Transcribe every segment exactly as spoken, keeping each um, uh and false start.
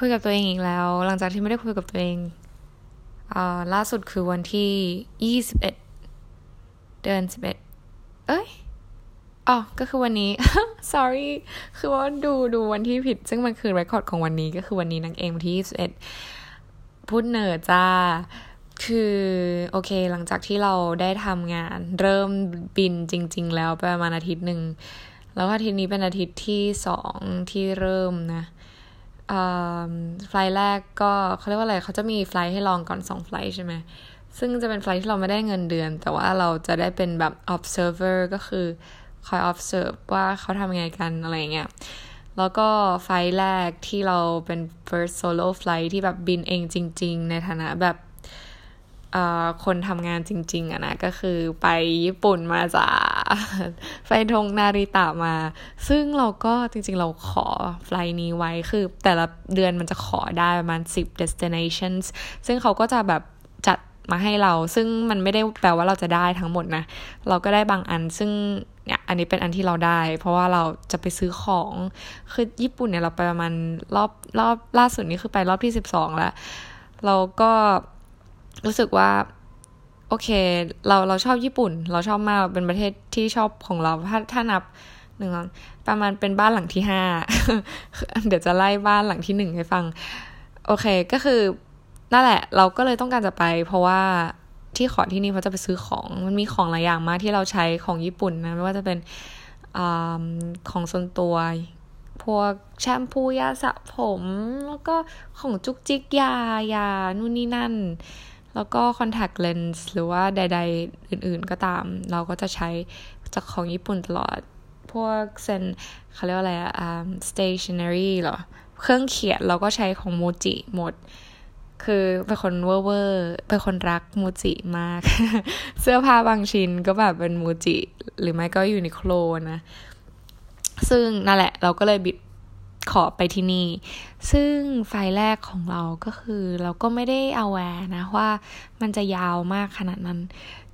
คุยกับตัวเองอีกแล้วหลังจากที่ไม่ได้คุยกับตัวเองอ่าล่าสุดคือวันที่ยี่สิบเอ็ดเดือนสิบเอ็ดเอ้ยอ๋อก็คือวันนี้ sorry คือว่าดูดูวันที่ผิดซึ่งมันคือเรคคอร์ดของวันนี้ก็คือวันนี้นั่นเองวันที่ยี่สิบเอ็ดพูดเนอร์จ้าคือโอเคหลังจากที่เราได้ทำงานเริ่มบินจริงๆแล้วประมาณอาทิตย์หนึ่งแล้วอาทิตย์นี้เป็นอาทิตย์ที่สองที่เริ่มนะอ่าไฟล์แรกก็เขาเรียกว่าอะไรเขาจะมีไฟล์ให้ลองก่อนสองไฟล์ใช่ไหมซึ่งจะเป็นไฟล์ที่เราไม่ได้เงินเดือนแต่ว่าเราจะได้เป็นแบบ observer ก็คือคอย observe ว่าเขาทำยังไงกันอะไรอย่างเงี้ยแล้วก็ไฟล์แรกที่เราเป็น first solo flight ที่แบบบินเองจริงๆในฐานะแบบคนทำงานจริงๆอะนะก็คือไปญี่ปุ่นมาจ้าไปทงนาริตะมาซึ่งเราก็จริงๆเราขอไฟล์นี้ไว้คือแต่ละเดือนมันจะขอได้ประมาณสิบ destinations ซึ่งเขาก็จะแบบจัดมาให้เราซึ่งมันไม่ได้แปลว่าเราจะได้ทั้งหมดนะเราก็ได้บางอันซึ่งอันนี้เป็นอันที่เราได้เพราะว่าเราจะไปซื้อของคือญี่ปุ่นเนี่ยเราไปประมาณรอบรอบล่าสุดนี้คือไปรอบที่สิบสองแล้วเราก็รู้สึกว่าโอเคเราเราชอบญี่ปุ่นเราชอบมากเป็นประเทศที่ชอบของเราถ้าถ้านับหนึ่งประมาณเป็นบ้านหลังที่ห้า เดี๋ยวจะไล่บ้านหลังที่หนึ่งให้ฟังโอเคก็คือนั่นแหละเราก็เลยต้องการจะไปเพราะว่าที่ขอที่นี่เขาจะไปซื้อของมันมีของหลายอย่างมากที่เราใช้ของญี่ปุ่นนะไม่ว่าจะเป็นอของส่วนตัวพวกแชมพูยาสระผมแล้วก็ของจุกจิกยายานู่นนี่นั่นแล้วก็ contact lens หรือว่าใดๆอื่นๆก็ตามเราก็จะใช้จากของญี่ปุ่นตลอดพวกเซนเขาเรียกว่าอะไรอะ um, stationery เหรอเครื่องเขียนเราก็ใช้ของโมจิหมดคือเป็นคนเว่อร์ๆเป็นคนรักโมจิมาก เสื้อผ้าบางชิ้นก็แบบเป็นโมจิหรือไม่ก็ยูนิโคลนะซึ่งนั่นแหละเราก็เลยบิดขอไปที่นี่ซึ่งไฟล์แรกของเราก็คือเราก็ไม่ได้เอาแวร์นะว่ามันจะยาวมากขนาดนั้น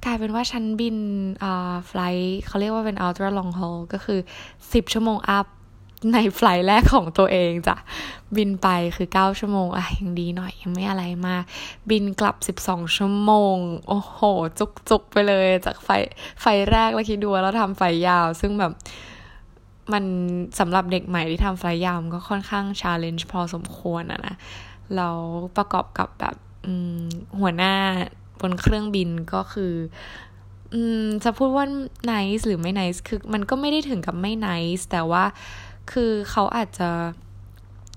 กลายเป็นว่าฉันบินอ่าไฟล์เขาเรียกว่าเป็น ultra long haul ก็คือสิบชั่วโมงอัพในไฟล์แรกของตัวเองจ้ะบินไปคือเก้าชั่วโมงอ่ะยังดีหน่อยยังไม่อะไรมากบินกลับสิบสองชั่วโมงโอ้โหจุกๆไปเลยจากไฟไฟล์แรกแล้วคิดดูแล้วทำไฟล์ยาวซึ่งแบบมันสำหรับเด็กใหม่ที่ทำไฟล์ยาวมันก็ค่อนข้าง challenge พอสมควรอะนะเราประกอบกับแบบหัวหน้าบนเครื่องบินก็คืออืมจะพูดว่า nice หรือไม่ nice คือมันก็ไม่ได้ถึงกับไม่ nice แต่ว่าคือเขาอาจจะ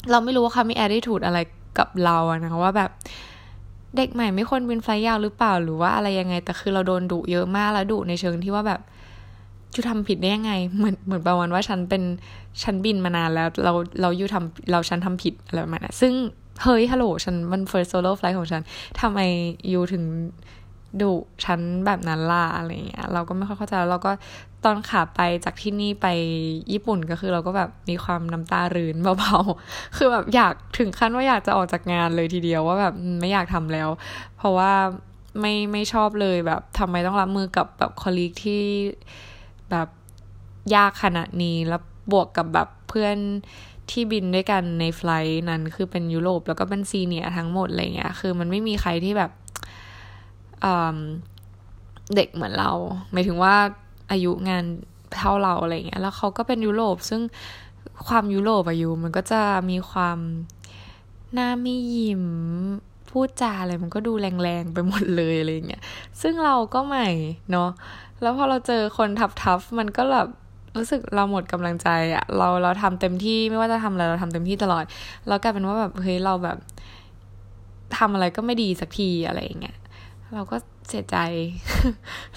เราไม่รู้ว่าเขามี attitude อะไรกับเราอะนะว่าแบบเด็กใหม่ไม่ควรบินไฟล์ยาวหรือเปล่าหรือว่าอะไรยังไงแต่คือเราโดนดุเยอะมากแล้วดุในเชิงที่ว่าแบบยูทำผิดได้ยังไงเหมือนเหมือนประมาณว่าฉันเป็นฉันบินมานานแล้วเราเรายูทำเราฉันทำผิดอะไรประมาณนั้นซึ่งเฮ้ยฮัลโหลฉันมัน first solo flight ของฉันทำไมยูถึงดุฉันแบบนั้นล่ะอะไรเงี้ยเราก็ไม่ค่อยเข้าใจแล้วเราก็ตอนขาไปจากที่นี่ไปญี่ปุ่นก็คือเราก็แบบมีความน้ำตารื้นเบาๆคือแบบอยากถึงขั้นว่าอยากจะออกจากงานเลยทีเดียวว่าแบบไม่อยากทำแล้วเพราะว่าไม่ไม่ชอบเลยแบบทำไมต้องรับมือกับแบบคอลลีกที่แบบยากขนาดนี้แล้วบวกกับแบบเพื่อนที่บินด้วยกันในไฟล์นั้นคือเป็นยุโรปแล้วก็เป็นซีเนียร์ทั้งหมดอะไรเงี้ยคือมันไม่มีใครที่แบบเด็กเหมือนเราหมายถึงว่าอายุงานเท่าเราอะไรเงี้ยแล้วเขาก็เป็นยุโรปซึ่งความยุโรปอายุมันก็จะมีความหน้าไม่ยิ้มพูดจาอะไรมันก็ดูแรงๆไปหมดเลยอะไรเงี้ยซึ่งเราก็ใหม่เนาะแล้วพอเราเจอคนทับๆมันก็แบบรู้สึกเราหมดกำลังใจอะเราเราทำเต็มที่ไม่ว่าจะทำอะไรเราทำเต็มที่ตลอดแล้วกลายเป็นว่าแบบเฮ้ยเราแบบทำอะไรก็ไม่ดีสักทีอะไรอย่างเงี้ยเราก็เสียใจ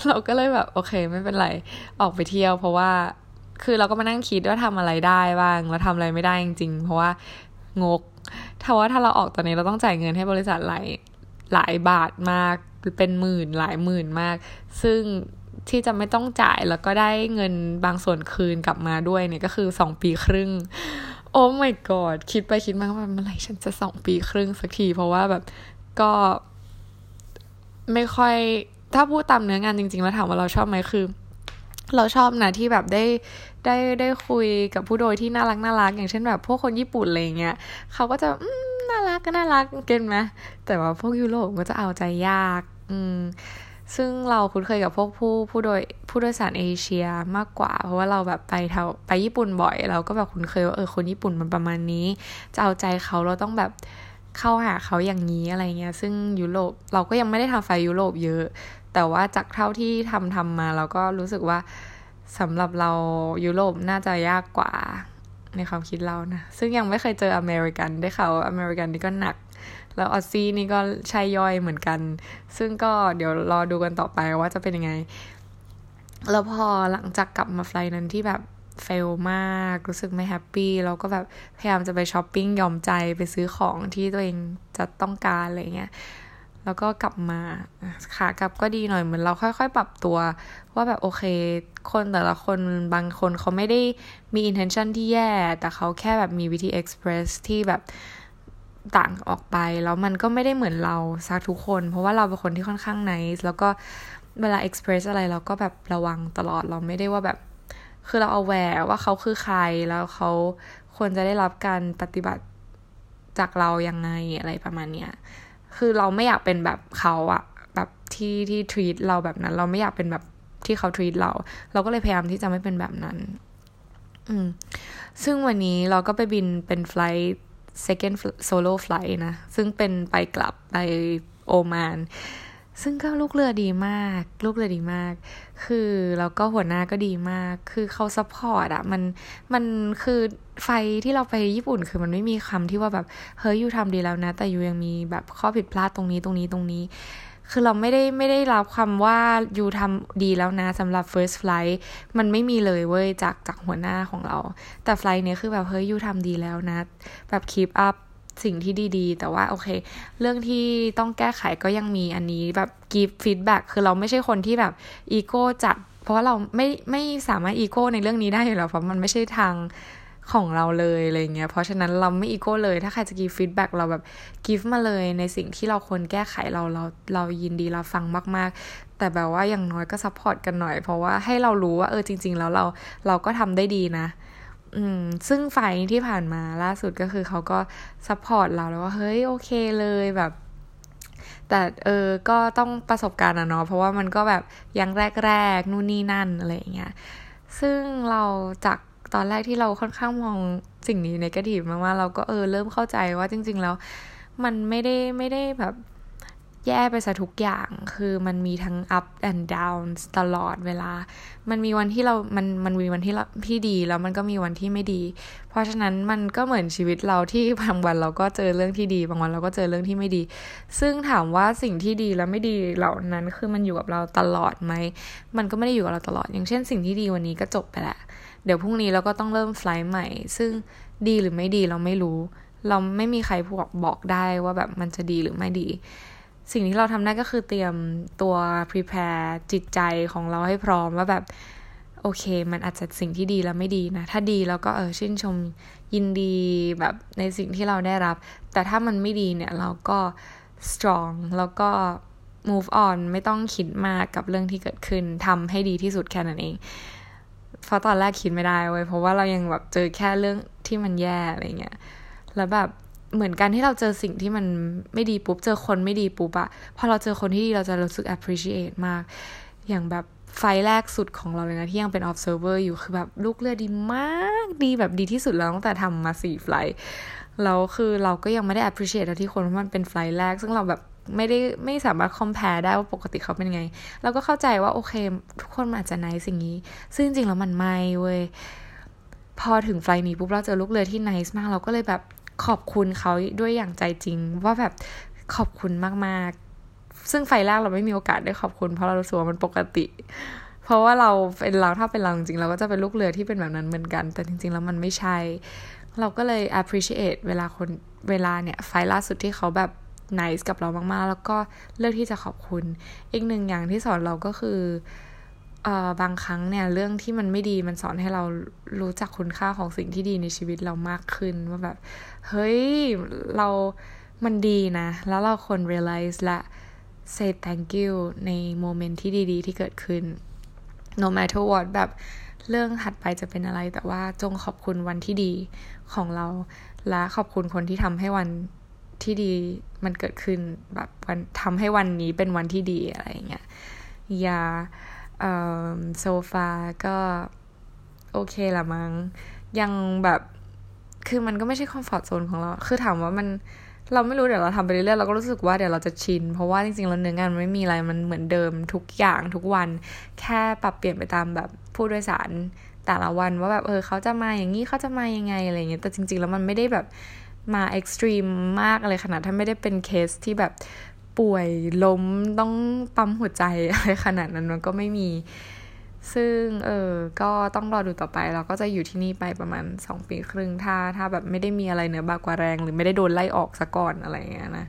เราก็เลยแบบโอเคไม่เป็นไรออกไปเที่ยวเพราะว่าคือเราก็มานั่งคิดว่าทำอะไรได้บ้างแล้วทำอะไรไม่ได้จริงๆเพราะว่างกถ้าว่าถ้าเราออกตอนนี้เราต้องจ่ายเงินให้บริษัทหลายหลายบาทมากเป็นหมื่นหลายหมื่นมากซึ่งที่จะไม่ต้องจ่ายแล้วก็ได้เงินบางส่วนคืนกลับมาด้วยเนี่ยก็คือสองปีครึ่งโอ้ my god คิดไปคิดมาว่าเมื่อไหร่ฉันจะสองปีครึ่งสักทีเพราะว่าแบบก็ไม่ค่อยถ้าพูดตามเนื้องานจริงๆแล้วถามว่าเราชอบไหมคือเราชอบนะที่แบบได้ได้ได้คุยกับผู้โดยที่น่ารักน่ารักอย่างเช่นแบบพวกคนญี่ปุ่นอะไรเงี้ยเขาก็จะ น่ารักก็น่ารักเก็ทไหมแต่ว่าพวกยุโรปก็จะเอาใจยากอืมซึ่งเราคุ้นเคยกับพวกผู้ผู้โดยผู้โดยสารเอเชียมากกว่าเพราะว่าเราแบบไปเท่าไปญี่ปุ่นบ่อยเราก็แบบคุ้นเคยว่าเออคนญี่ปุ่นมันประมาณนี้จะเอาใจเขาเราต้องแบบเข้าหาเขาอย่างนี้อะไรเงี้ยซึ่งยุโรปเราก็ยังไม่ได้ทำไฟยุโรปเยอะแต่ว่าจากเท่าที่ทำทำมาเราก็รู้สึกว่าสำหรับเรายุโรปน่าจะยากกว่าในความคิดเรานะซึ่งยังไม่เคยเจออเมริกันได้ข่าวอเมริกันนี่ก็หนักแล้วออสซี่นี่ก็ใช่ย่อยเหมือนกันซึ่งก็เดี๋ยวรอดูกันต่อไปว่าจะเป็นยังไงแล้วพอหลังจากกลับมาไฟล์นั้นที่แบบเฟลมากรู้สึกไม่แฮปปี้เราก็แบบพยายามจะไปช้อปปิ้งยอมใจไปซื้อของที่ตัวเองจะต้องการอะไรเงี้ยแล้วก็กลับมาขากลับก็ดีหน่อยเหมือนเราค่อยๆปรับตัวว่าแบบโอเคคนแต่ละคนบางคนเขาไม่ได้มี intention ที่แย่แต่เขาแค่แบบมีวิธี express ที่แบบต่างออกไปแล้วมันก็ไม่ได้เหมือนเราซะทุกคนเพราะว่าเราเป็นคนที่ค่อนข้าง nice แล้วก็เวลา express อะไรเราก็แบบระวังตลอดเราไม่ได้ว่าแบบคือเรา aware ว่าเขาคือใครแล้วเขาควรจะได้รับการปฏิบัติจากเรายังไงอะไรประมาณเนี้ยคือเราไม่อยากเป็นแบบเขาอะแบบที่ที่ treat เราแบบนั้นเราไม่อยากเป็นแบบที่เขา treat เราเราก็เลยพยายามที่จะไม่เป็นแบบนั้นอืมซึ่งวันนี้เราก็ไปบินเป็นไฟล์ second solo flight นะซึ่งเป็นไปกลับไปโอมานซึ่งก็ลูกเรือดีมากลูกเรือดีมากคือแล้วก็หัวหน้าก็ดีมากคือเขาซัพพอร์ตอ่ะมันมันคือไฟที่เราไปญี่ปุ่นคือมันไม่มีคำที่ว่าแบบเฮ้ยยูทำดีแล้วนะแต่ยูยังมีแบบข้อผิดพลาดตรงนี้ตรงนี้ตรงนี้คือเราไม่ได้ไม่ได้รับคำว่ายูทำดีแล้วนะสำหรับ first flight มันไม่มีเลยเว้ยจากจากหัวหน้าของเราแต่ flight เนี้ยคือแบบเฮ้ยยูทำดีแล้วนะแบบ keep upสิ่งที่ดีๆแต่ว่าโอเคเรื่องที่ต้องแก้ไขก็ยังมีอันนี้แบบกีฟฟีดแบ็กคือเราไม่ใช่คนที่แบบอีโก้จัดเพราะว่าเราไม่ไม่สามารถอีโก้ในเรื่องนี้ได้อยู่แล้วเพราะมันไม่ใช่ทางของเราเลยอะไรเงี้ยเพราะฉะนั้นเราไม่อีโก้เลยถ้าใครจะกีฟฟีดแบ็กเราแบบกีฟมาเลยในสิ่งที่เราควรแก้ไขเราเราเรายินดีเราฟังมากๆแต่แบบว่าอย่างน้อยก็ซัพพอร์ตกันหน่อยเพราะว่าให้เรารู้ว่าเออจริงๆแล้วเราเราก็ทำได้ดีนะอืมซึ่งไฟล์ที่ผ่านมาล่าสุดก็คือเขาก็ซัพพอร์ตเราแล้วว่าเฮ้ยโอเคเลยแบบแต่เออก็ต้องประสบการณ์อะเนาะเพราะว่ามันก็แบบยังแรกๆนู่นนี่นั่นอะไรอย่างเงี้ยซึ่งเราจากตอนแรกที่เราค่อนข้างมองสิ่งนี้เนกาทีฟมากๆเราก็เออเริ่มเข้าใจว่าจริงๆแล้วมันไม่ได้ไม่ได้แบบแย่ไปซะทุกอย่างคือมันมีทั้ง up and down ตลอดเวลามันมีวันที่เรามันมันมีวันที่เราที่ดีแล้วมันก็มีวันที่ไม่ดีเพราะฉะนั้นมันก็เหมือนชีวิตเราที่บางวันเราก็เจอเรื่องที่ดีบางวันเราก็เจอเรื่องที่ไม่ดีซึ่งถามว่าสิ่งที่ดีและไม่ดีเหล่านั้นคือมันอยู่กับเราตลอดไหมมันก็ไม่ได้อยู่กับเราตลอดอย่างเช่นสิ่งที่ดีวันนี้ก็จบไปละเดี๋ยวพรุ่งนี้เราก็ต้องเริ่มไฟล์ใหม่ซึ่งดีหรือไม่ดีเราไม่รู้เราไม่มีใครบอกบอกได้ว่าแบบมันจะดีหรือไม่ดีสิ่งที่เราทำได้ก็คือเตรียมตัว prepare จิตใจของเราให้พร้อมว่าแบบโอเคมันอาจจะสิ่งที่ดีแล้วไม่ดีนะถ้าดีเราก็เออชื่นชมยินดีแบบในสิ่งที่เราได้รับแต่ถ้ามันไม่ดีเนี่ยเราก็ strong แล้วก็ move on ไม่ต้องคิดมากกับเรื่องที่เกิดขึ้นทำให้ดีที่สุดแค่นั้นเองเพราะตอนแรกคิดไม่ได้เว้ยเพราะว่าเรายังแบบเจอแค่เรื่องที่มันแย่อะไรเงี้ยแล้วแบบเหมือนกันที่เราเจอสิ่งที่มันไม่ดีปุ๊บเจอคนไม่ดีปุ๊บอะพอเราเจอคนที่ดีเราจะรู้สึก appreciate มากอย่างแบบไฟล์แรกสุดของเราเลยนะที่ยังเป็น observer อยู่คือแบบลูกเรือดีมากดีแบบดีที่สุดแล้วตั้งแต่ทำมาสี่ไฟล์แล้วคือเราก็ยังไม่ได้ appreciate ที่คนเพราะมันเป็นไฟล์แรกซึ่งเราแบบไม่ได้ไม่สามารถ compare ได้ว่าปกติเขาเป็นไงเราก็เข้าใจว่าโอเคทุกคนอาจจะ nice สิ่งนี้ซึ่งจริงแล้วมันไม่เว้ยพอถึงไฟล์นี้ปุ๊บเราเจอลูกเรือที่ nice มากเราก็เลยแบบขอบคุณเขาด้วยอย่างใจจริงว่าแบบขอบคุณมากๆซึ่งไฟแรกเราไม่มีโอกาสได้ขอบคุณเพราะเรารู้สึกว่ามันปกติเพราะว่าเราเป็นเราถ้าเป็นเราจริงเราก็จะเป็นลูกเรือที่เป็นแบบนั้นเหมือนกันแต่จริงๆแล้วมันไม่ใช่เราก็เลย appreciate เวลาคนเวลาเนี่ยไฟล่าสุดที่เขาแบบ nice กับเรามากๆแล้วก็เลือกที่จะขอบคุณอีกหนึ่งอย่างที่สอนเราก็คือเอ่อบางครั้งเนี่ยเรื่องที่มันไม่ดีมันสอนให้เรารู้จักคุณค่าของสิ่งที่ดีในชีวิตเรามากขึ้นว่าแบบเฮ้ยเรามันดีนะแล้วเราควร realize และ say thank you ในโมเมนต์ที่ดีๆที่เกิดขึ้น no matter what แบบเรื่องถัดไปจะเป็นอะไรแต่ว่าจงขอบคุณวันที่ดีของเราและขอบคุณคนที่ทำให้วัน ที่ดีมันเกิดขึ้นแบบวันทำให้วันนี้เป็นวันที่ดีอะไรอย่างเงี้ยยาโซฟาก็โอเคละมั้งยังแบบคือมันก็ไม่ใช่คอมฟอร์ตโซนของเราคือถามว่ามันเราไม่รู้เดี๋ยวเราทำไปเรื่อยๆเราก็รู้สึกว่าเดี๋ยวเราจะชินเพราะว่าจริงๆแล้วเนื้องานมันไม่มีอะไรมันเหมือนเดิมทุกอย่างทุกวันแค่ปรับเปลี่ยนไปตามแบบผู้โดยสารแต่ละวันว่าแบบเออเขาจะมาอย่างนี้เขาจะมายังไงอะไรอย่างเงี้ยแต่จริงๆแล้วมันไม่ได้แบบมาเอ็กซ์ตรีมมากอะไรขนาดถ้าไม่ได้เป็นเคสที่แบบป่วยล้มต้องปั๊มหัวใจอะไรขนาดนั้นมันก็ไม่มีซึ่งเออก็ต้องรอดูต่อไปเราก็จะอยู่ที่นี่ไปประมาณสองปีครึ่งถ้าถ้าแบบไม่ได้มีอะไรเหนือบากกว่าแรงหรือไม่ได้โดนไล่ออกซะก่อนอะไรอย่างเงี้ยนะ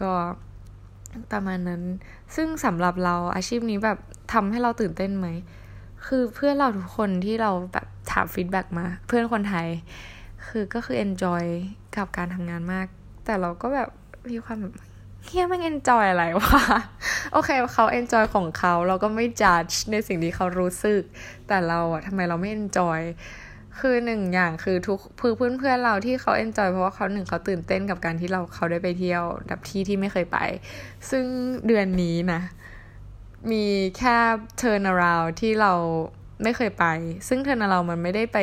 ก็ประมาณนั้นซึ่งสำหรับเราอาชีพนี้แบบทำให้เราตื่นเต้นไหมคือเพื่อนเราทุกคนที่เราแบบถามฟีดแบ็กมาเพื่อนคนไทยคือก็คือ enjoy กับการทำงานมากแต่เราก็แบบมีความแบบเฮียมัน enjoy อะไรวะโอเคเขา enjoy ของเขาเราก็ไม่ judge ในสิ่งที่เขารู้สึกแต่เราอะทำไมเราไม่ enjoy คือหนึ่งอย่างคือทุกเพื่อนเพื่อนเราที่เขา enjoy เพราะว่าเขาหนึ่งเขาตื่นเต้นกับการที่เราเขาได้ไปเที่ยวดับที่ที่ไม่เคยไปซึ่งเดือนนี้นะมีแค่ turn around ที่เราไม่เคยไปซึ่งเทอร์นาเรามันไม่ได้ไป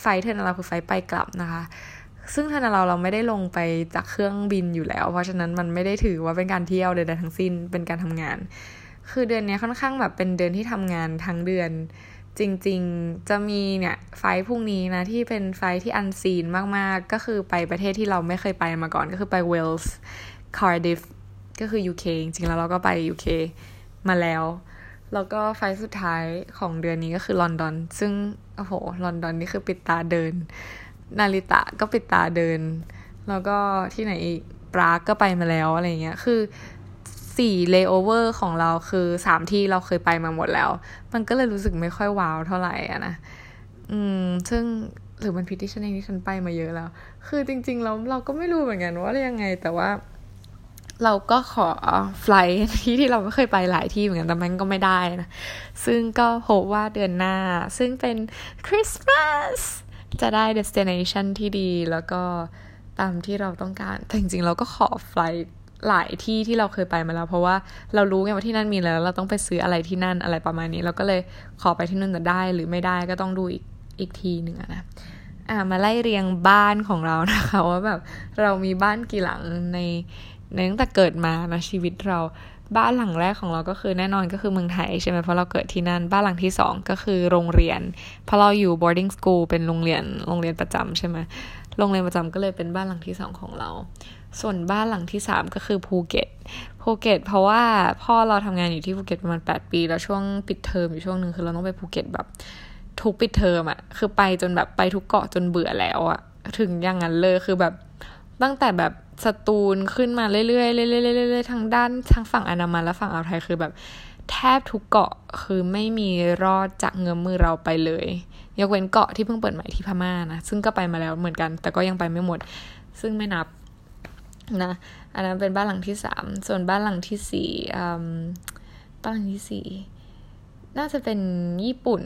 ไฟเทอร์นาเราคือไฟไปกลับนะคะซึ่งเทอร์นาเราเราไม่ได้ลงไปจากเครื่องบินอยู่แล้วเพราะฉะนั้นมันไม่ได้ถือว่าเป็นการเที่ยวใดๆทั้งสิ้นเป็นการทำงานคือเดือนนี้ค่อนข้างแบบเป็นเดือนที่ทำงานทั้งเดือนจริงๆจะมีเนี่ยไฟพรุ่งนี้นะที่เป็นไฟที่อันซีนมากๆก็คือไปประเทศที่เราไม่เคยไปมาก่อนก็คือไปเวลส์คาร์ดิฟก็คือ ยู เค จริงๆแล้วเราก็ไป ยู เค มาแล้วแล้วก็ไฟล์สุดท้ายของเดือนนี้ก็คือลอนดอนซึ่งโอ้โหลอนดอนนี่คือปิดตาเดินนาริตะก็ปิดตาเดินแล้วก็ที่ไหนอีกปรากก็ไปมาแล้วอะไรเงี้ยคือสี่ layover ของเราคือสามที่เราเคยไปมาหมดแล้วมันก็เลยรู้สึกไม่ค่อยว้าวเท่าไหร่อ่ะนะอืมซึ่งหรือมันผิดที่ฉันเองที่ฉันไปมาเยอะแล้วคือจริงๆแล้วเราก็ไม่รู้เหมือนกันว่ายังไงแต่ว่าเราก็ขอไฟล์ที่ที่เราไม่เคยไปหลายที่เหมือนกันแต่มันก็ไม่ได้นะซึ่งก็โฮปว่าเดือนหน้าซึ่งเป็นคริสต์มาสจะได้ destination ที่ดีแล้วก็ตามที่เราต้องการแต่จริงๆเราก็ขอไฟล์หลายที่ที่เราเคยไปมาแล้วเพราะว่าเรารู้ไงว่าที่นั่นมีแล้วเราต้องไปซื้ออะไรที่นั่นอะไรประมาณนี้เราก็เลยขอไปที่นั่นจะได้หรือไม่ได้ก็ต้องดูอีกอีกทีนึงนะอ่ะมาไล่เรียงบ้านของเรานะคะว่าแบบเรามีบ้านกี่หลังในตั้งแต่เกิดมานะชีวิตเราบ้านหลังแรกของเราก็คือแน่นอนก็คือเมืองไทยใช่ไหมเพราะเราเกิดที่นั่นบ้านหลังที่สองก็คือโรงเรียนเพราะเราอยู่ boarding school เป็นโรงเรียนโรงเรียนประจำใช่ไหมโรงเรียนประจำก็เลยเป็นบ้านหลังที่สองของเราส่วนบ้านหลังที่สามก็คือภูเก็ตภูเก็ตเพราะว่าพ่อเราทำงานอยู่ที่ภูเก็ตประมาณแปดปีแล้วช่วงปิดเทอมอยู่ช่วงนึงคือเราต้องไปภูเก็ตแบบทุกปิดเทอมอ่ะคือไปจนแบบไปทุกเกาะจนเบื่อแล้วอ่ะถึงอย่างนั้นเลยคือแบบตั้งแต่แบบสตูลขึ้นมาเรื่อยๆเรื่อยๆทางด้านทางฝั่งอันดามันและฝั่งอ่าวไทยคือแบบแทบทุกเกาะคือไม่มีรอดจากเงื้อมมือเราไปเลยยกเว้นเกาะที่เพิ่งเปิดใหม่ที่พม่านะซึ่งก็ไปมาแล้วเหมือนกันแต่ก็ยังไปไม่หมดซึ่งไม่นับนะอันนั้นเป็นบ้านหลังที่สามส่วนบ้านหลังที่สี่อืมบ้านหลังที่สี่น่าจะเป็นญี่ปุ่น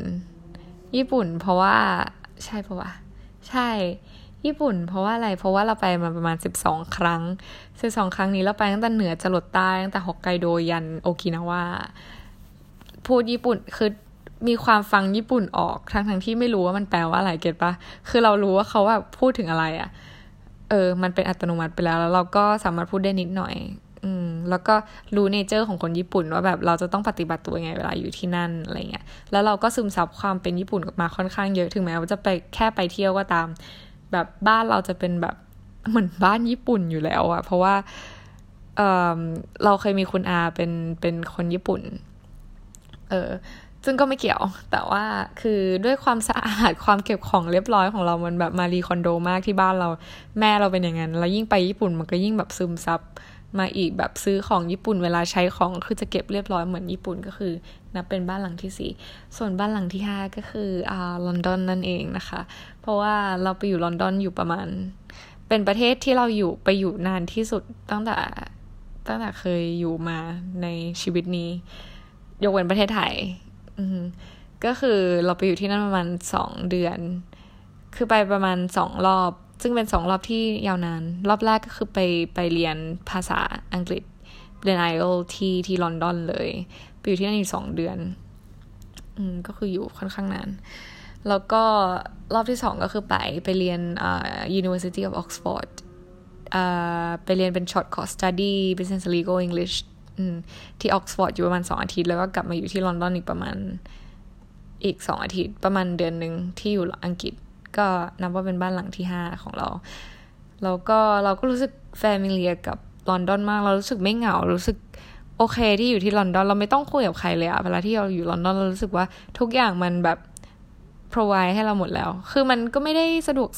ญี่ปุ่นเพราะว่าใช่ปะวะใช่ญี่ปุ่นเพราะว่าอะไรเพราะว่าเราไปมาประมาณสิบสองครั้งสิบสองครั้งนี้เราไปตั้งแต่เหนือจรดใต้ตั้งแต่ฮอกไกโดยันโอกินาวาพูดญี่ปุ่นคือมีความฟังญี่ปุ่นออกทั้งๆที่ไม่รู้ว่ามันแปลว่าอะไรเก็ทป่ะคือเรารู้ว่าเขาแบบพูดถึงอะไรอ่ะเออมันเป็นอัตโนมัติไปแล้วแล้วเราก็สามารถพูดได้นิดหน่อยอืมแล้วก็รู้เนเจอร์ของคนญี่ปุ่นว่าแบบเราจะต้องปฏิบัติตัวยังไงเวลาอยู่ที่นั่นอะไรเงี้ยแล้วเราก็ซึมซับความเป็นญี่ปุ่นมาค่อนข้างเยอะถึงแม้ว่าจะไปแค่ไปเที่ยวก็ตามแบบบ้านเราจะเป็นแบบเหมือนบ้านญี่ปุ่นอยู่แล้วอะเพราะว่าเอ่อเราเคยมีคุณอาเป็นเป็นคนญี่ปุ่นเออซึ่งก็ไม่เกี่ยวแต่ว่าคือด้วยความสะอาดความเก็บของเรียบร้อยของเรามันแบบมารีคอนโดมากที่บ้านเราแม่เราเป็นอย่างนั้นแล้วยิ่งไปญี่ปุ่นมันก็ยิ่งแบบซึมซับมาอีกแบบซื้อของญี่ปุ่นเวลาใช้ของคือจะเก็บเรียบร้อยเหมือนญี่ปุ่นก็คือนับเป็นบ้านหลังที่สี่ส่วนบ้านหลังที่ห้าก็คืออ่าลอนดอนนั่นเองนะคะเพราะว่าเราไปอยู่ลอนดอนอยู่ประมาณเป็นประเทศที่เราอยู่ไปอยู่นานที่สุดตั้งแต่ตั้งแต่เคยอยู่มาในชีวิตนี้ยกเว้นประเทศไทยอือก็คือเราไปอยู่ที่นั่นประมาณสองเดือนคือไปประมาณสองรอบ ซึ่งเป็นสองรอบที่ยาวนานรอบแรกก็คือไปไปเรียนภาษาอังกฤษเรียน ไอ อี แอล ที ที่ที่ลอนดอนเลยไปอยู่ที่นั่นอยู่สองเดือนอืมก็คืออยู่ค่อนข้างนานแล้วก็รอบที่สองก็คือไปไปเรียนเอ่อ University of Oxford เอ่อไปเรียนเป็น short course study business legal English อืมที่ Oxford อยู่ประมาณสองอาทิตย์แล้วก็กลับมาอยู่ที่ลอนดอนอีกประมาณอีกสองอาทิตย์ประมาณเดือนนึงที่อยู่อังกฤษก็นับว่าเป็นบ้านหลังที่ห้าของเราแล้วก็เราก็รู้สึก familiar กับลอนดอนมากเรารู้สึกไม่เหงารู้สึกโอเคที่อยู่ที่ลอนดอนเราไม่ต้องคุยกับใครเลยอะเวลาที่เราอยู่ลอนดอนเรารู้สึกว่าทุกอย่างมันแบบ provide ให้เราหมดแล้วคือมันก็ไม่ได้สะดวก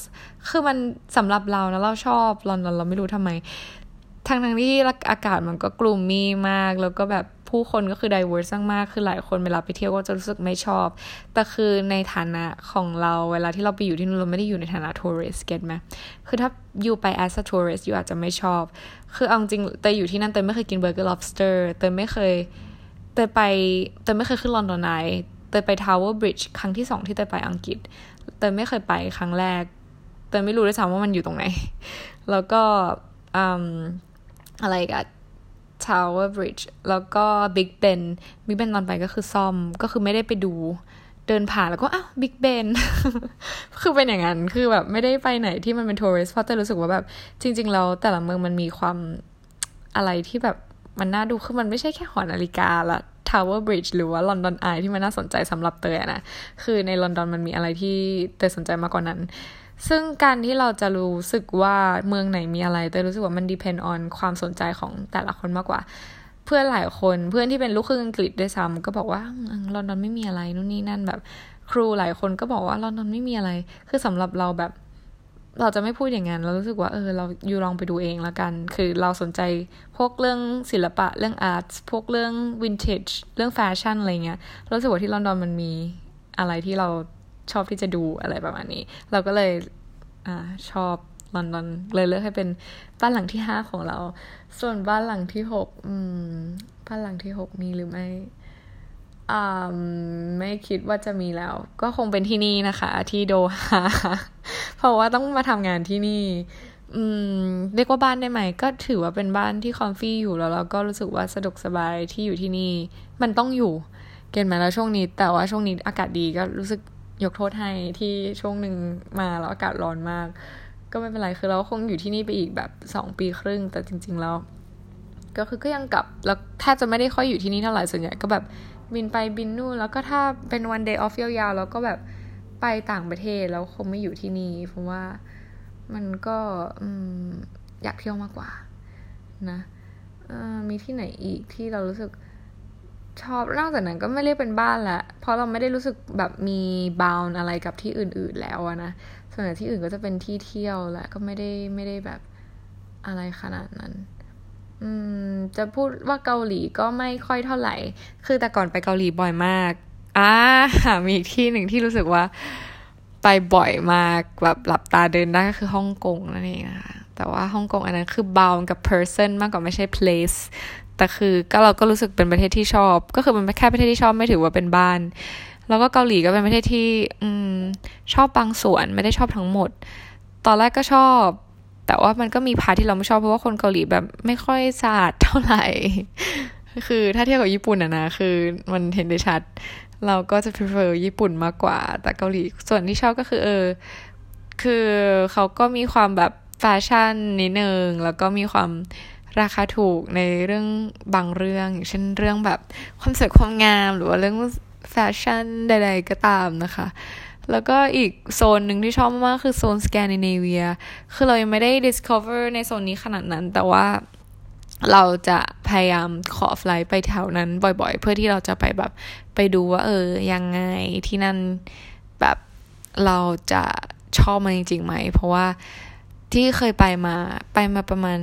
คือมันสำหรับเรานะเราชอบลอนดอนเราไม่รู้ทำไมทั้งทั้งที่อากาศมันก็กลุ่มมีมากแล้วก็แบบผู้คนก็คือ diverse มากๆคือหลายคนเวลาไปเที่ยวก็จะรู้สึกไม่ชอบแต่คือในฐานะของเราเวลาที่เราไปอยู่ที่นู่นเราไม่ได้อยู่ในฐานะ tourist เก็ทไหมคือถ้าอยู่ไป as a tourist อยู่อาจจะไม่ชอบคือเอาจริงแต่อยู่ที่นั่นเตยไม่เคยกินเบอร์เกอร์ lobster เตยไม่เคยเตยไปเตยไม่เคยขึ้นลอนดอนไอเตยไป Tower Bridge ครั้งที่สองที่เตยไปอังกฤษเตยไม่เคยไปครั้งแรกเตยไม่รู้ด้วยซ้ำว่ามันอยู่ตรงไหนแล้วก็อืมอะไรกัน Tower Bridge แล้วก็ Big Ben Big Ben ตอนไปก็คือซ่อมก็คือไม่ได้ไปดูเดินผ่านแล้วก็อ้าว Big Ben คือเป็นอย่างนั้นคือแบบไม่ได้ไปไหนที่มันเป็นทัวริสต์เพราะแต่รู้สึกว่าแบบจริงๆแล้วแต่ละเมืองมันมีความอะไรที่แบบมันน่าดูคือมันไม่ใช่แค่หอนาฬิกาละ Tower Bridge หรือว่า London Eye ที่มันน่าสนใจสำหรับเตยนะคือในลอนดอนมันมีอะไรที่เตยสนใจมากกว่านั้นซึ่งการที่เราจะรู้สึกว่าเมืองไหนมีอะไรแต่รู้สึกว่ามัน depend on ความสนใจของแต่ละคนมากกว่าเพื่อนหลายคนเพื่อนที่เป็นลูกครึ่งอังกฤษด้วยซ้ำก็บอกว่าลอนดอนไม่มีอะไรนู่นนี่นั่นแบบครูหลายคนก็บอกว่าลอนดอนไม่มีอะไรคือสำหรับเราแบบเราจะไม่พูดอย่างนั้นเรารู้สึกว่าเออเราอยู่ลองไปดูเองละกันคือเราสนใจพวกเรื่องศิลปะเรื่องอาร์ตพวกเรื่องวินเทจเรื่องแฟชั่นอะไรเงี้ยรู้สึกว่าที่ลอนดอนมันมีอะไรที่เราชอบที่จะดูอะไรประมาณนี้เราก็เลยอ่าชอบลอนดอนเลยเลือกให้เป็นบ้านหลังที่ห้าของเราส่วนบ้านหลังที่หกอืมบ้านหลังที่หกมีหรือไม่อ่าไม่คิดว่าจะมีแล้วก็คงเป็นที่นี่นะคะที่โดฮาเพราะว่าต้องมาทำงานที่นี่อืมเรียกว่าบ้านได้ไหมก็ถือว่าเป็นบ้านที่คอมฟี่อยู่แล้วเราก็รู้สึกว่าสะดวกสบายที่อยู่ที่นี่มันต้องอยู่เกินมาแล้วช่วงนี้แต่ว่าช่วงนี้อากาศดีก็รู้สึกยกโทษให้ที่ช่วงหนึ่งมาแล้วอากาศร้อนมากก็ไม่เป็นไรคือเราคงอยู่ที่นี่ไปอีกแบบสองปีครึ่งแต่จริงๆแล้วก็คือก็ยังกลับแล้วแทบจะไม่ได้ค่อยอยู่ที่นี่เท่าไหร่ส่วนใหญ่ก็แบบบินไปบินนู่นแล้วก็ถ้าเป็น one day off ยาวๆแล้วก็แบบไปต่างประเทศแล้วคงไม่อยู่ที่นี่เพราะว่ามันก็อืมอยากเที่ยวมากกว่านะเอ่อมีที่ไหนอีกที่เรารู้สึกชอบนอกจากนั้นก็ไม่เรียกเป็นบ้านละเพราะเราไม่ได้รู้สึกแบบมีบาวน์อะไรกับที่อื่นๆแล้วนะส่วนใหญ่ที่อื่นก็จะเป็นที่เที่ยวและก็ไม่ได้ไม่ได้แบบอะไรขนาดนั้นอืมจะพูดว่าเกาหลีก็ไม่ค่อยเท่าไหร่คือแต่ก่อนไปเกาหลีบ่อยมากอ่ามีอีกที่หนึ่งที่รู้สึกว่าไปบ่อยมากแบบหลับตาเดินได้ก็คือฮ่องกงนั่นเองนะคะแต่ว่าฮ่องกงอันนั้นคือบาวน์กับ person มากกว่าไม่ใช่ placeแต่คือก็เราก็รู้สึกเป็นประเทศที่ชอบก็คือมันแค่ประเทศที่ชอบไม่ถือว่าเป็นบ้านแล้วก็เกาหลีก็เป็นประเทศที่อืมชอบบางส่วนไม่ได้ชอบทั้งหมดตอนแรกก็ชอบแต่ว่ามันก็มีพาร์ทที่เราไม่ชอบเพราะว่าคนเกาหลีแบบไม่ค่อยสะอาดเท่าไหร่คือถ้าเทียบกับญี่ปุ่นอะนะคือมันเห็นได้ชัดเราก็จะ prefer ญี่ปุ่นมากกว่าแต่เกาหลีส่วนที่ชอบก็คือเออคือเขาก็มีความแบบแฟชั่นนิดนึงแล้วก็มีความราคาถูกในเรื่องบางเรื่องอย่างเช่นเรื่องแบบความสวยความงามหรือว่าเรื่องแฟชั่นใดๆก็ตามนะคะแล้วก็อีกโซนหนึ่งที่ชอบมากคือโซนสแกนดิเนเวียคือเรายังไม่ได้ discover ในโซนนี้ขนาดนั้นแต่ว่าเราจะพยายามขอไฟล์ไปแถวนั้นบ่อยๆเพื่อที่เราจะไปแบบไปดูว่าเออยังไงที่นั่นแบบเราจะชอบมันจริงๆไหมเพราะว่าที่เคยไปมาไปมาประมาณ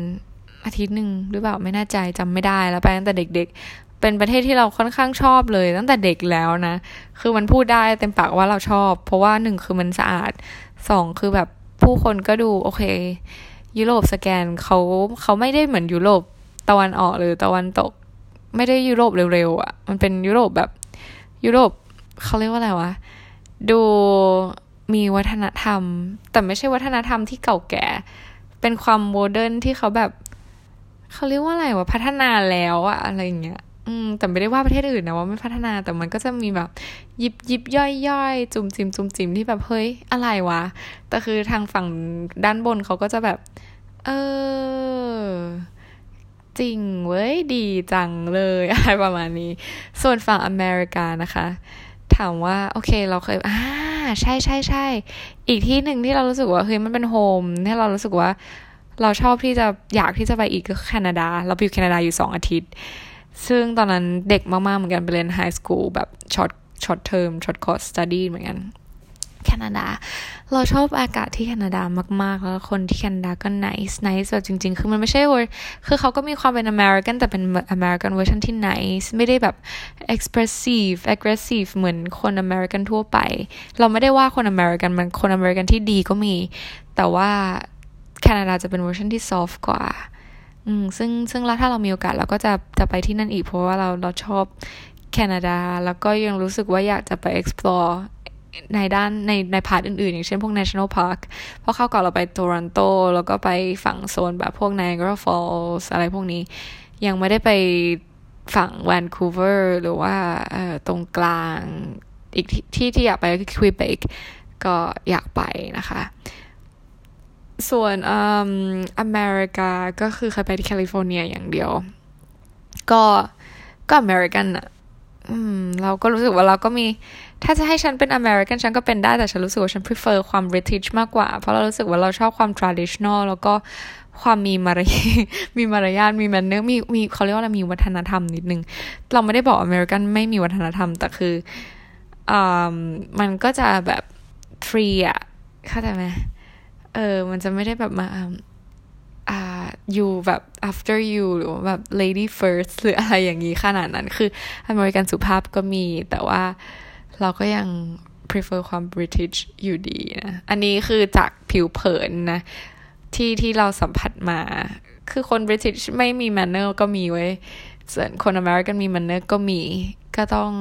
อาทิตย์หนึ่งหรือเปล่าไม่แน่ใจจำไม่ได้แล้วไปตั้งแต่เด็กๆเป็นประเทศที่เราค่อนข้างชอบเลยตั้งแต่เด็กแล้วนะคือมันพูดได้เต็มปากว่าเราชอบเพราะว่าหนึ่งคือมันสะอาดสองคือแบบผู้คนก็ดูโอเคยุโรปสแกนเขาเขาไม่ได้เหมือนยุโรปตะวันออกหรือตะวันตกไม่ได้ยุโรปเร็วๆอ่ะมันเป็นยุโรปแบบยุโรปเขาเรียกว่าอะไรวะดู มีวัฒนธรรมแต่ไม่ใช่วัฒนธรรมที่เก่าแก่เป็นความโมเดิร์นที่เขาแบบเขาเรียกว่าอะไรวะพัฒนาแล้วอะอะไรอย่างเงี้ยอืมแต่ไม่ได้ว่าประเทศอื่นนะว่าไม่พัฒนาแต่มันก็จะมีแบบยิบยิบย่อยย่อยจุ่มจิมจุ่มจิมที่แบบเฮ้ยอะไรวะแต่คือทางฝั่งด้านบนเขาก็จะแบบเออจริงเว้ยดีจังเลยอะไรประมาณนี้ส่วนฝั่งอเมริกานะคะถามว่าโอเคเราเคยอ่าใช่ใช่ใช่อีกที่หนึ่งที่เรารู้สึกว่าเฮ้ยมันเป็นโฮมที่เรารู้สึกว่าเราชอบที่จะอยากที่จะไปอีกก็แคนาดาเราไปอยู่แคนาดาอยู่สองอาทิตย์ซึ่งตอนนั้นเด็กมากๆเหมือนกันไปเรียนไฮสคูลแบบช็อตช็อตเทอมช็อตคอร์สสตัดดี้เหมือนกันแคนาดาเราชอบอากาศที่แคนาดามากๆแล้วคนที่แคนาดาก็ nice nice แบบจริงๆคือมันไม่ใช่ว่าคือเขาก็มีความเป็น American แต่เป็น American version ที่ nice ไม่ได้แบบ expressive aggressive เหมือนคน American ทั่วไปเราไม่ได้ว่าคน American มันคน American ที่ดีก็มีแต่ว่าแคนาดาจะเป็นเวอร์ชันที่ soft กว่าอืมซึ่งซึ่งแล้วถ้าเรามีโอกาสเราก็จะจะไปที่นั่นอีกเพราะว่าเราเราชอบแคนาดาแล้วก็ยังรู้สึกว่าอยากจะไป exploreในด้านในในพาร์ทอื่นๆอย่างเช่นพวก National Park เพราะเข้าก่อนเราไปโตรอนโตแล้วก็ไปฝั่งโซนแบบพวก Niagara Falls อะไรพวกนี้ยังไม่ได้ไปฝั่ง Vancouver หรือว่าเอ่อตรงกลางอีกที่ที่อยากไปคือ Quebec ก็อยากไปนะคะส่วนอืมอเมริกาก็คือเคยไปที่แคลิฟอร์เนียอย่างเดียวก็ก็อเมริกันน่ะอืมเราก็รู้สึกว่าเราก็มีถ้าจะให้ฉันเป็น American ฉันก็เป็นได้แต่ฉันรู้สึกว่าฉัน prefer ความ British มากกว่าเพราะเรารู้สึกว่าเราชอบความ traditional แล้วก็ความมีมารยาทมีมารยาทมีแมนเนอร์มีมีเขาเรียกว่าอะไรมีวัฒนธรรมนิดนึงเราไม่ได้บอก American ไม่มีวัฒนธรรมแต่คืออ่ามันก็จะแบบ free อ่ะเข้าใจมั้ยเออมันจะไม่ได้แบบมาอ่า you แบบ after you หรือแบบ lady first หรืออะไรอย่างงี้ขนาดนั้นคือ American สุภาพก็มีแต่ว่าเราก็ยัง prefer ความ British อยู่ดีนะอันนี้คือจากผิวเผินนะที่ที่เราสัมผัสมาคือคน British ไม่มี manner ก็มีไว้ส่วนคน American มี manner ก็มีก็ต้อง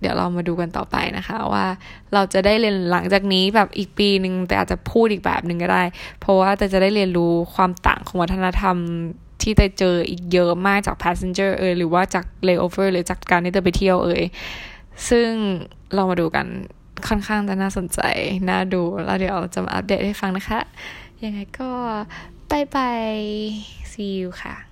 เดี๋ยวเรามาดูกันต่อไปนะคะว่าเราจะได้เรียนหลังจากนี้แบบอีกปีนึงแต่อาจจะพูดอีกแบบนึงก็ได้เพราะว่าแต่จะได้เรียนรู้ความต่างของวัฒนธรรมที่ได้เจออีกเยอะมากจาก passenger เอ่ยหรือว่าจาก layover หรือจากการที่เธอไปเที่ยวเอ่ยซึ่งเรามาดูกันค่อนข้างจะน่าสนใจน่าดูแล้วเดี๋ยวจะมาอัปเดตให้ฟังนะคะยังไงก็บายบาย see you ค่ะ